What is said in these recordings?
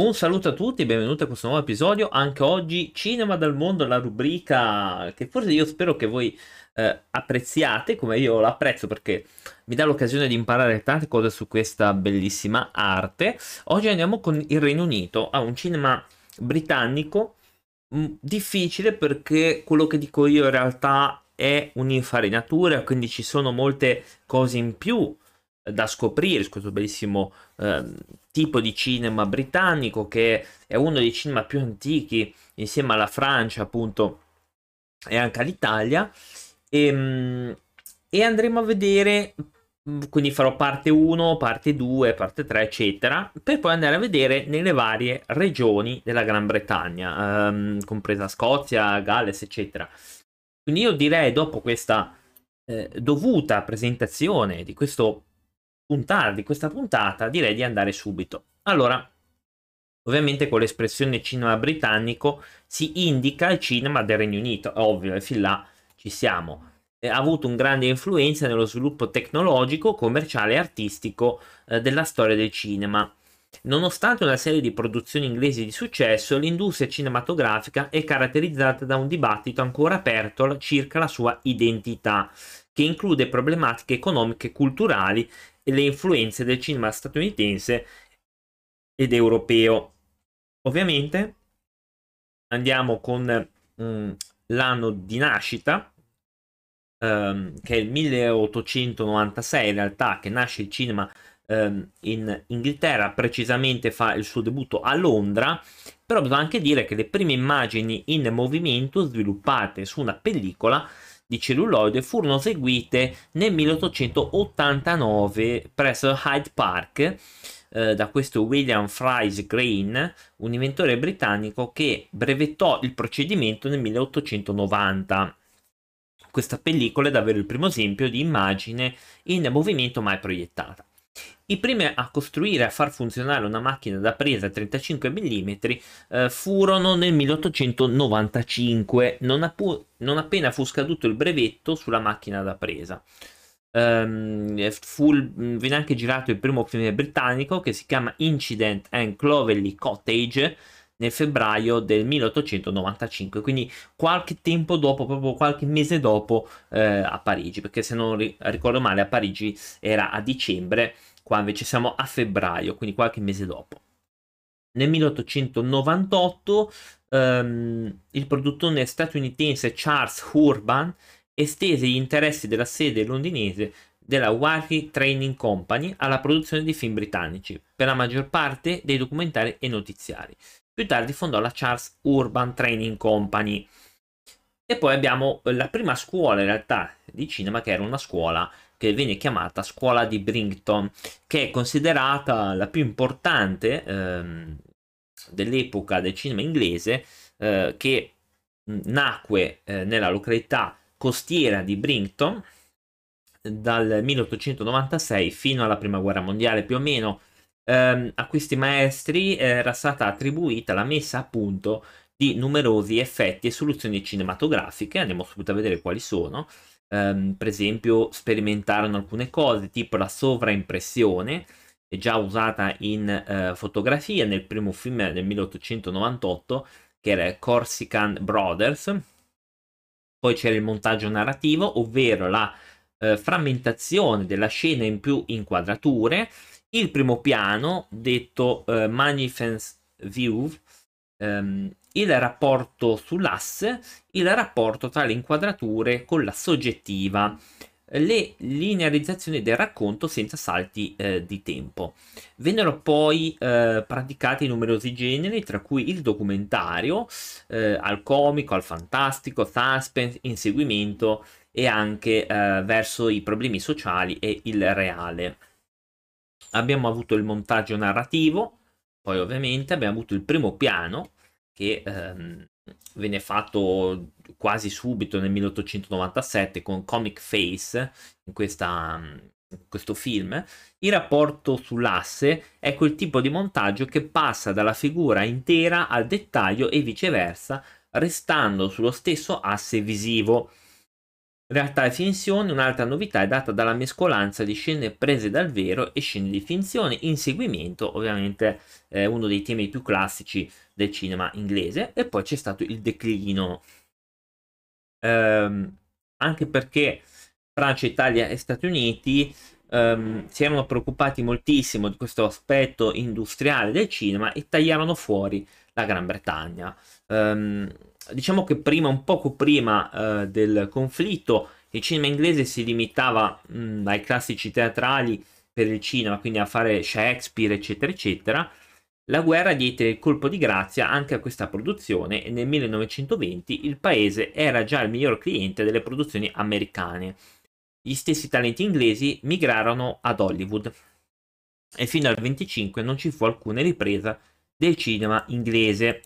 Un saluto a tutti e benvenuti a questo nuovo episodio. Anche oggi Cinema dal mondo, la rubrica che forse io spero che voi apprezziate come io l'apprezzo, perché mi dà l'occasione di imparare tante cose su questa bellissima arte. Oggi andiamo con il Regno Unito, a un cinema britannico difficile, perché quello che dico io in realtà è un'infarinatura, quindi ci sono molte cose in più da scoprire su questo bellissimo tipo di cinema britannico, che è uno dei cinema più antichi insieme alla Francia appunto e anche all'Italia, e andremo a vedere, quindi farò parte 1, parte 2, parte 3 eccetera, per poi andare a vedere nelle varie regioni della Gran Bretagna, compresa Scozia, Galles eccetera. Quindi io direi, dopo questa dovuta presentazione di questo questa puntata, direi di andare subito. Allora, ovviamente con l'espressione cinema britannico si indica il cinema del Regno Unito, ovvio, e fin là ci siamo. Ha avuto un grande influenza nello sviluppo tecnologico, commerciale e artistico della storia del cinema. Nonostante una serie di produzioni inglesi di successo, l'industria cinematografica è caratterizzata da un dibattito ancora aperto circa la sua identità, che include problematiche economiche e culturali e le influenze del cinema statunitense ed europeo. Ovviamente andiamo con l'anno di nascita, che è il 1896 in realtà, che nasce il cinema in Inghilterra, precisamente fa il suo debutto a Londra, però bisogna anche dire che le prime immagini in movimento sviluppate su una pellicola di celluloide furono eseguite nel 1889 presso Hyde Park da questo William Friese-Greene, un inventore britannico che brevettò il procedimento nel 1890. Questa pellicola è davvero il primo esempio di immagine in movimento mai proiettata. I primi a costruire e a far funzionare una macchina da presa 35 mm furono nel 1895, non appena fu scaduto il brevetto sulla macchina da presa. Venne anche girato il primo film britannico, che si chiama Incident at Cloverley Cottage, nel febbraio del 1895, quindi qualche tempo dopo, proprio qualche mese dopo, a Parigi, perché se non ricordo male a Parigi era a dicembre, qua invece siamo a febbraio, quindi qualche mese dopo. Nel 1898 il produttore statunitense Charles Urban estese gli interessi della sede londinese della Warky Training Company alla produzione di film britannici, per la maggior parte dei documentari e notiziari. Più tardi fondò la Charles Urban Training Company. E poi abbiamo la prima scuola in realtà di cinema, che era una scuola che viene chiamata Scuola di Brighton, che è considerata la più importante dell'epoca del cinema inglese, che nacque nella località costiera di Brighton dal 1896 fino alla Prima Guerra Mondiale più o meno. A questi maestri era stata attribuita la messa a punto di numerosi effetti e soluzioni cinematografiche. Andiamo subito a vedere quali sono. Per esempio, sperimentarono alcune cose tipo la sovraimpressione, già usata in fotografia nel primo film del 1898, che era Corsican Brothers. Poi c'era il montaggio narrativo, ovvero la frammentazione della scena in più inquadrature. Il primo piano, detto Magnificent View, il rapporto sull'asse, il rapporto tra le inquadrature con la soggettiva, le linearizzazioni del racconto senza salti di tempo. Vennero poi praticati numerosi generi, tra cui il documentario, al comico, al fantastico, suspense, inseguimento e anche verso i problemi sociali e il reale. Abbiamo avuto il montaggio narrativo, poi ovviamente abbiamo avuto il primo piano, che venne fatto quasi subito nel 1897 con Comic Face in questo film. Il rapporto sull'asse è quel tipo di montaggio che passa dalla figura intera al dettaglio e viceversa, restando sullo stesso asse visivo. Realtà e finzione, un'altra novità è data dalla mescolanza di scene prese dal vero e scene di finzione. Inseguimento, ovviamente uno dei temi più classici del cinema inglese, e poi c'è stato il declino. Anche perché Francia, Italia e Stati Uniti si erano preoccupati moltissimo di questo aspetto industriale del cinema e tagliarono fuori la Gran Bretagna. Diciamo che prima, un poco prima del conflitto, il cinema inglese si limitava ai classici teatrali per il cinema, quindi a fare Shakespeare eccetera eccetera. La guerra diede il colpo di grazia anche a questa produzione e nel 1920 il paese era già il miglior cliente delle produzioni americane. Gli stessi talenti inglesi migrarono ad Hollywood e fino al 25 non ci fu alcuna ripresa del cinema inglese.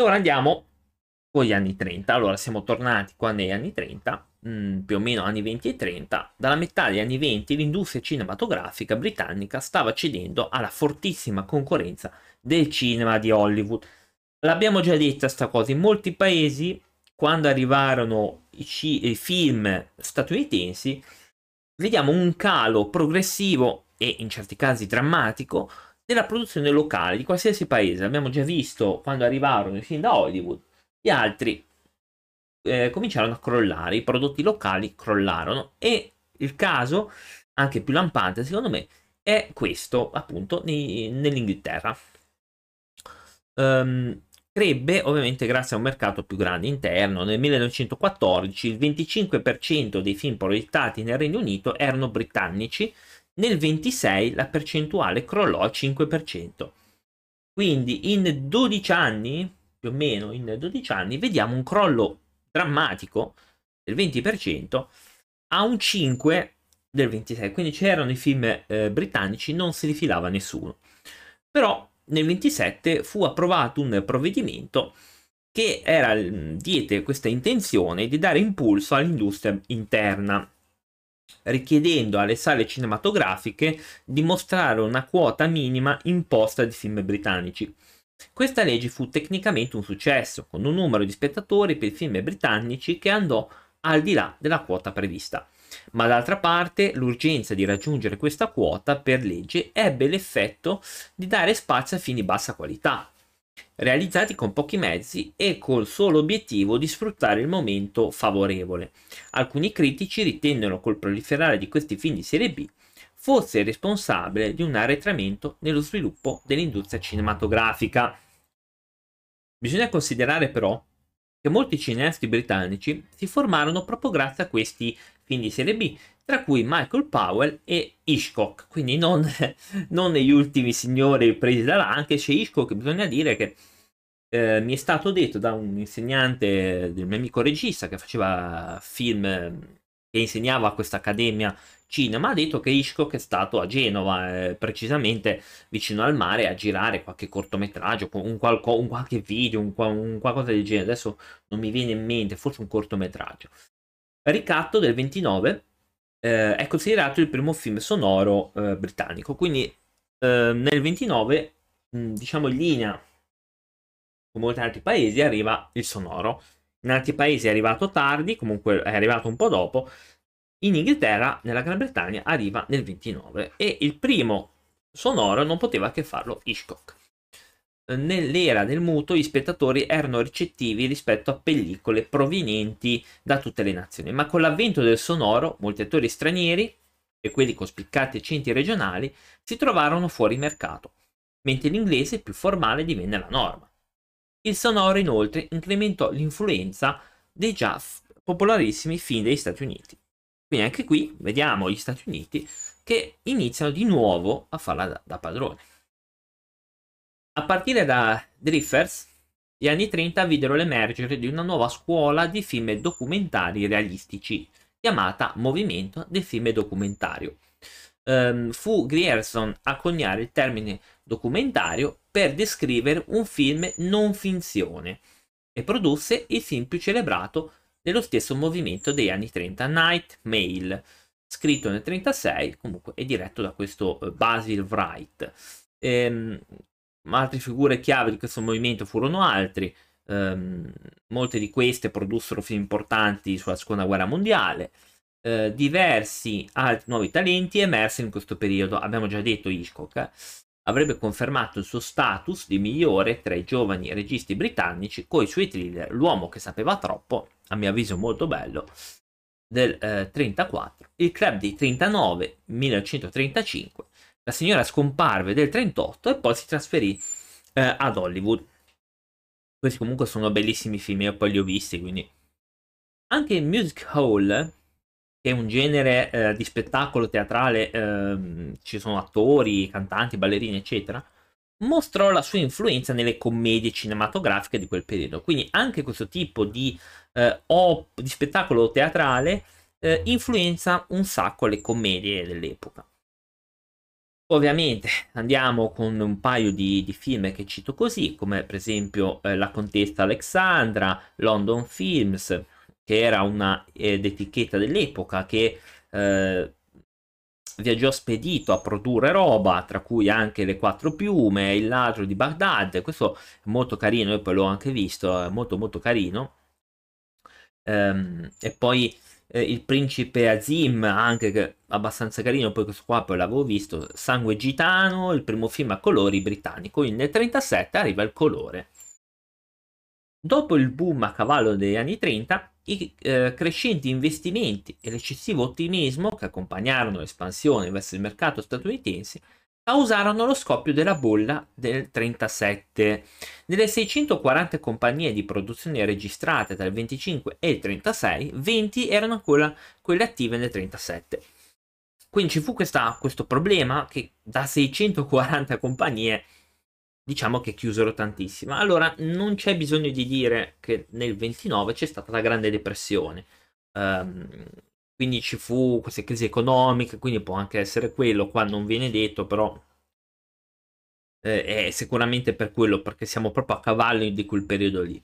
Ora andiamo con gli anni 30. Allora siamo tornati qua negli anni 30, più o meno anni 20 e 30. Dalla metà degli anni 20 l'industria cinematografica britannica stava cedendo alla fortissima concorrenza del cinema di Hollywood. L'abbiamo già detta sta cosa, in molti paesi quando arrivarono i film statunitensi vediamo un calo progressivo e in certi casi drammatico della produzione locale di qualsiasi paese. Abbiamo già visto quando arrivarono i film da Hollywood, gli altri cominciarono a crollare, i prodotti locali crollarono, e il caso anche più lampante secondo me è questo appunto nell'Inghilterra. Crebbe ovviamente grazie a un mercato più grande interno. Nel 1914 il 25% dei film proiettati nel Regno Unito erano britannici. Nel 26 la percentuale crollò al 5%. Quindi in 12 anni, più o meno in 12 anni, vediamo un crollo drammatico del 20% a un 5% del 26%. Quindi c'erano i film britannici, non si rifilava nessuno. Però nel 27 fu approvato un provvedimento che diede questa intenzione di dare impulso all'industria interna, richiedendo alle sale cinematografiche di mostrare una quota minima imposta di film britannici. Questa legge fu tecnicamente un successo, con un numero di spettatori per i film britannici che andò al di là della quota prevista. Ma d'altra parte l'urgenza di raggiungere questa quota per legge ebbe l'effetto di dare spazio a film di bassa qualità, realizzati con pochi mezzi e col solo obiettivo di sfruttare il momento favorevole. Alcuni critici ritennero col proliferare di questi film di serie B fosse responsabile di un arretramento nello sviluppo dell'industria cinematografica. Bisogna considerare però che molti cineasti britannici si formarono proprio grazie a questi film di serie B, tra cui Michael Powell e Hitchcock, quindi non gli ultimi signori presi da là, anche se Hitchcock bisogna dire che mi è stato detto da un insegnante del mio amico regista che faceva film, che insegnava a questa accademia cinema, ha detto che Hitchcock è stato a Genova, precisamente vicino al mare, a girare qualche cortometraggio, un qualche video, un qualcosa del genere, adesso non mi viene in mente, forse un cortometraggio. Ricatto del 29 è considerato il primo film sonoro britannico, quindi nel 29 diciamo in linea con molti altri paesi arriva il sonoro. In altri paesi è arrivato tardi, comunque è arrivato un po' dopo. In Inghilterra, nella Gran Bretagna, arriva nel 29 e il primo sonoro non poteva che farlo Hitchcock. Nell'era del muto gli spettatori erano ricettivi rispetto a pellicole provenienti da tutte le nazioni, ma con l'avvento del sonoro molti attori stranieri e quelli con spiccati accenti regionali si trovarono fuori mercato, mentre l'inglese più formale divenne la norma. Il sonoro inoltre incrementò l'influenza dei già popolarissimi film degli Stati Uniti. Quindi anche qui vediamo gli Stati Uniti che iniziano di nuovo a farla da padrone. A partire da Drifters, gli anni 30 videro l'emergere di una nuova scuola di film e documentari realistici, chiamata Movimento del film documentario. Fu Grierson a coniare il termine documentario per descrivere un film non finzione e produsse il film più celebrato dello stesso movimento degli anni 30, Night Mail, scritto nel 36, comunque è diretto da questo Basil Wright. Altre figure chiave di questo movimento furono altri molte di queste produssero film importanti sulla seconda guerra mondiale. Diversi altri nuovi talenti emersi in questo periodo. Abbiamo già detto, Hitchcock avrebbe confermato il suo status di migliore tra i giovani registi britannici coi suoi thriller L'uomo che sapeva troppo, a mio avviso molto bello, del 34, Il club dei 39 1935, La signora scomparve del 38, e poi si trasferì ad Hollywood. Questi comunque sono bellissimi film, io poi li ho visti, quindi anche il Music Hall, che è un genere di spettacolo teatrale, ci sono attori, cantanti, ballerini eccetera, mostrò la sua influenza nelle commedie cinematografiche di quel periodo. Quindi anche questo tipo di spettacolo teatrale influenza un sacco le commedie dell'epoca. Ovviamente andiamo con un paio di film che cito così, come per esempio La Contesta Alexandra, London Films, che era una d'etichetta dell'epoca, che viaggiò spedito a produrre roba, tra cui anche Le Quattro Piume, Il Ladro di Baghdad. Questo è molto carino, io poi l'ho anche visto, è molto molto carino. E poi Il Principe Azim, anche abbastanza carino, poi questo qua poi l'avevo visto. Sangue gitano, il primo film a colori britannico. Nel 1937 arriva il colore. Dopo il boom a cavallo degli anni 30, i crescenti investimenti e l'eccessivo ottimismo che accompagnarono l'espansione verso il mercato statunitense causarono lo scoppio della bolla del 37. Delle 640 compagnie di produzione registrate tra il 25 e il 36, 20 erano ancora quelle attive nel 37. Quindi ci fu questo problema, che da 640 compagnie diciamo che chiusero tantissima. Allora non c'è bisogno di dire che nel 29 c'è stata la grande depressione, quindi ci fu queste crisi economiche, quindi può anche essere quello, qua non viene detto, però è sicuramente per quello, perché siamo proprio a cavallo di quel periodo lì.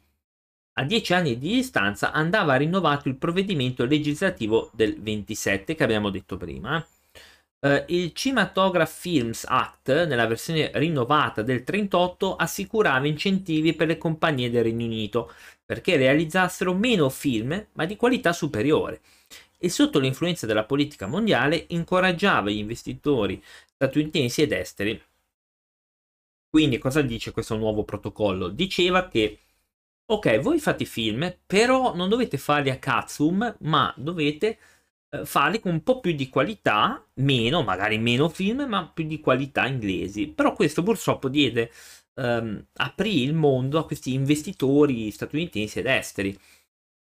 A 10 anni di distanza andava rinnovato il provvedimento legislativo del 27 che abbiamo detto prima. Il Cinematograph Films Act, nella versione rinnovata del 38, assicurava incentivi per le compagnie del Regno Unito perché realizzassero meno film ma di qualità superiore, e sotto l'influenza della politica mondiale incoraggiava gli investitori statunitensi ed esteri. Quindi cosa dice questo nuovo protocollo? Diceva che ok, voi fate film, però non dovete farli a cazzum, ma dovete farli con un po' più di qualità, magari meno film, ma più di qualità inglesi. Però questo purtroppo diede, aprì il mondo a questi investitori statunitensi ed esteri.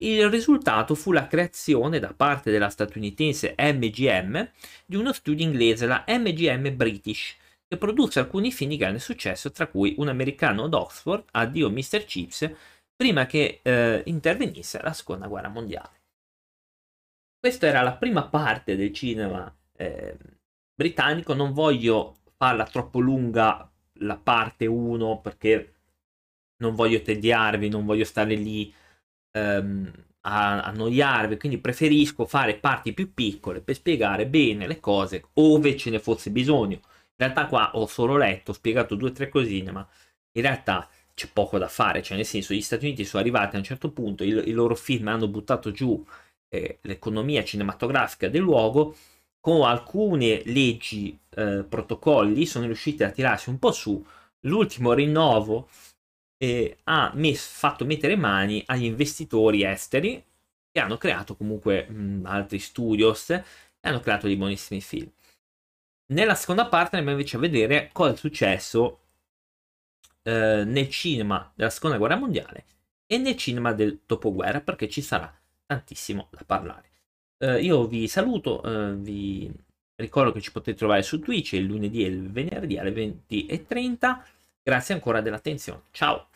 Il risultato fu la creazione da parte della statunitense MGM di uno studio inglese, la MGM British, che produsse alcuni film di grande successo, tra cui Un americano ad Oxford, Addio Mr. Chips, prima che intervenisse la seconda guerra mondiale. Questa era la prima parte del cinema britannico. Non voglio farla troppo lunga la parte 1 perché non voglio tediarvi, non voglio stare lì a annoiarvi, quindi preferisco fare parti più piccole per spiegare bene le cose ove ce ne fosse bisogno. In realtà qua ho solo letto, ho spiegato 2 o 3 cosine, ma in realtà c'è poco da fare, cioè nel senso, gli Stati Uniti sono arrivati a un certo punto, i loro film hanno buttato giù l'economia cinematografica del luogo. Con alcune leggi, protocolli, sono riusciti a tirarsi un po' su. L'ultimo rinnovo ha fatto mettere mani agli investitori esteri, che hanno creato comunque altri studios e hanno creato dei buonissimi film. Nella seconda parte andiamo invece a vedere cosa è successo nel cinema della seconda guerra mondiale e nel cinema del dopoguerra, perché ci sarà tantissimo da parlare. Io vi saluto, vi ricordo che ci potete trovare su Twitch il lunedì e il venerdì alle 20:30. Grazie ancora dell'attenzione, ciao!